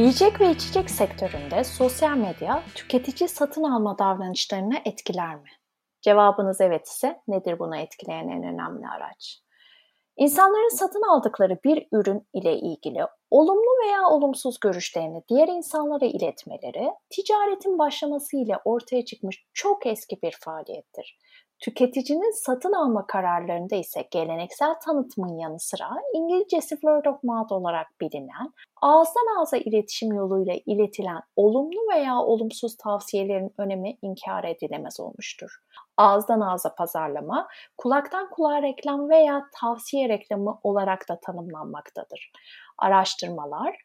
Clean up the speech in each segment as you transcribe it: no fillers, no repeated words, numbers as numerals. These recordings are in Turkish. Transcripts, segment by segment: Yiyecek ve içecek sektöründe sosyal medya tüketici satın alma davranışlarını etkiler mi? Cevabınız evet ise nedir bunu etkileyen en önemli araç? İnsanların satın aldıkları bir ürün ile ilgili olumlu veya olumsuz görüşlerini diğer insanlara iletmeleri ticaretin başlaması ile ortaya çıkmış çok eski bir faaliyettir. Tüketicinin satın alma kararlarında ise geleneksel tanıtımın yanı sıra İngilizcesi word of mouth olarak bilinen, ağızdan ağza iletişim yoluyla iletilen olumlu veya olumsuz tavsiyelerin önemi inkar edilemez olmuştur. Ağızdan ağza pazarlama, kulaktan kulağa reklam veya tavsiye reklamı olarak da tanımlanmaktadır. Araştırmalar,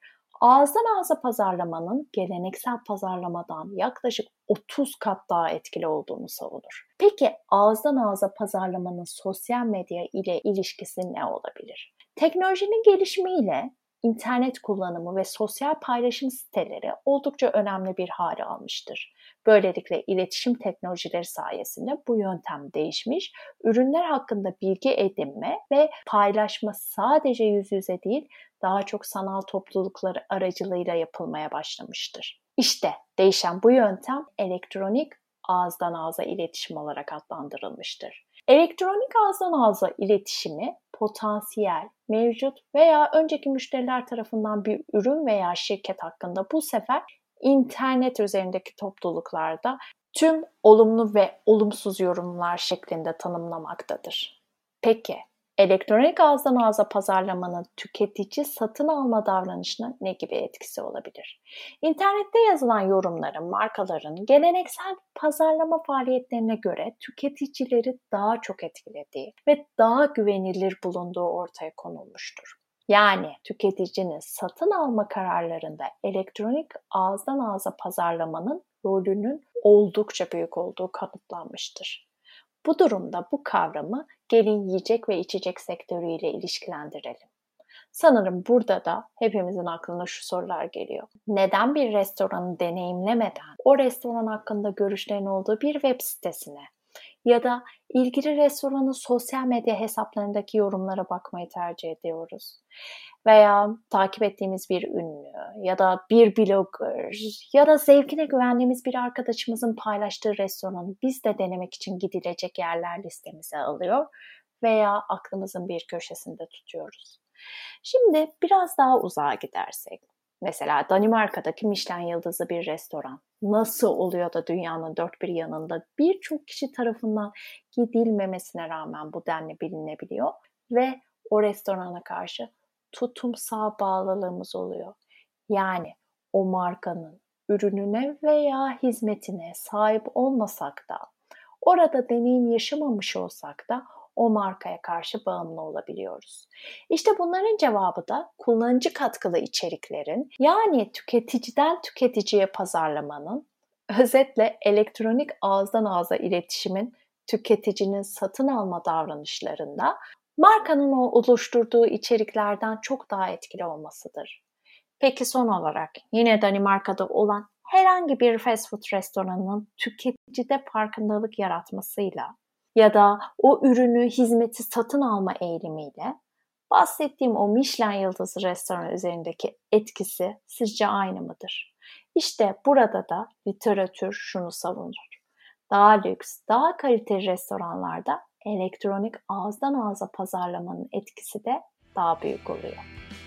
ağızdan ağza pazarlamanın geleneksel pazarlamadan yaklaşık 30 kat daha etkili olduğunu savunur. Peki ağızdan ağza pazarlamanın sosyal medya ile ilişkisi ne olabilir? Teknolojinin gelişimiyle internet kullanımı ve sosyal paylaşım siteleri oldukça önemli bir hale almıştır. Böylelikle iletişim teknolojileri sayesinde bu yöntem değişmiş, ürünler hakkında bilgi edinme ve paylaşma sadece yüz yüze değil, daha çok sanal toplulukları aracılığıyla yapılmaya başlamıştır. İşte değişen bu yöntem elektronik ağızdan ağza iletişim olarak adlandırılmıştır. Elektronik ağızdan ağza iletişimi potansiyel, mevcut veya önceki müşteriler tarafından bir ürün veya şirket hakkında bu sefer internet üzerindeki topluluklarda tüm olumlu ve olumsuz yorumlar şeklinde tanımlamaktadır. Peki, elektronik ağızdan ağza pazarlamanın tüketici satın alma davranışına ne gibi etkisi olabilir? İnternette yazılan yorumların, markaların geleneksel pazarlama faaliyetlerine göre tüketicileri daha çok etkilediği ve daha güvenilir bulunduğu ortaya konulmuştur. Yani tüketicinin satın alma kararlarında elektronik ağızdan ağza pazarlamanın rolünün oldukça büyük olduğu kanıtlanmıştır. Bu durumda bu kavramı gelin yiyecek ve içecek sektörüyle ilişkilendirelim. Sanırım burada da hepimizin aklına şu sorular geliyor. Neden bir restoranı deneyimlemeden o restoran hakkında görüşlerin olduğu bir web sitesine ya da ilgili restoranın sosyal medya hesaplarındaki yorumlara bakmayı tercih ediyoruz? Veya takip ettiğimiz bir ünlü ya da bir blogger ya da zevkine güvendiğimiz bir arkadaşımızın paylaştığı restoranı biz de denemek için gidilecek yerler listemize alıyor veya aklımızın bir köşesinde tutuyoruz. Şimdi biraz daha uzağa gidersek, mesela Danimarka'daki Michelin yıldızlı bir restoran nasıl oluyor da dünyanın dört bir yanında birçok kişi tarafından gidilmemesine rağmen bu denli bilinebiliyor ve o restorana karşı tutumsal bağlılığımız oluyor. Yani o markanın ürününe veya hizmetine sahip olmasak da, orada deneyim yaşamamış olsak da o markaya karşı bağımlı olabiliyoruz. İşte bunların cevabı da kullanıcı katkılı içeriklerin, yani tüketiciden tüketiciye pazarlamanın, özetle elektronik ağızdan ağza iletişimin tüketicinin satın alma davranışlarında markanın oluşturduğu içeriklerden çok daha etkili olmasıdır. Peki son olarak yine Danimarka'da olan herhangi bir fast food restoranının tüketicide farkındalık yaratmasıyla ya da o ürünü, hizmeti satın alma eğilimiyle bahsettiğim o Michelin yıldızlı restoran üzerindeki etkisi sizce aynı mıdır? İşte burada da literatür şunu savunur. Daha lüks, daha kaliteli restoranlarda elektronik ağızdan ağza pazarlamanın etkisi de daha büyük oluyor.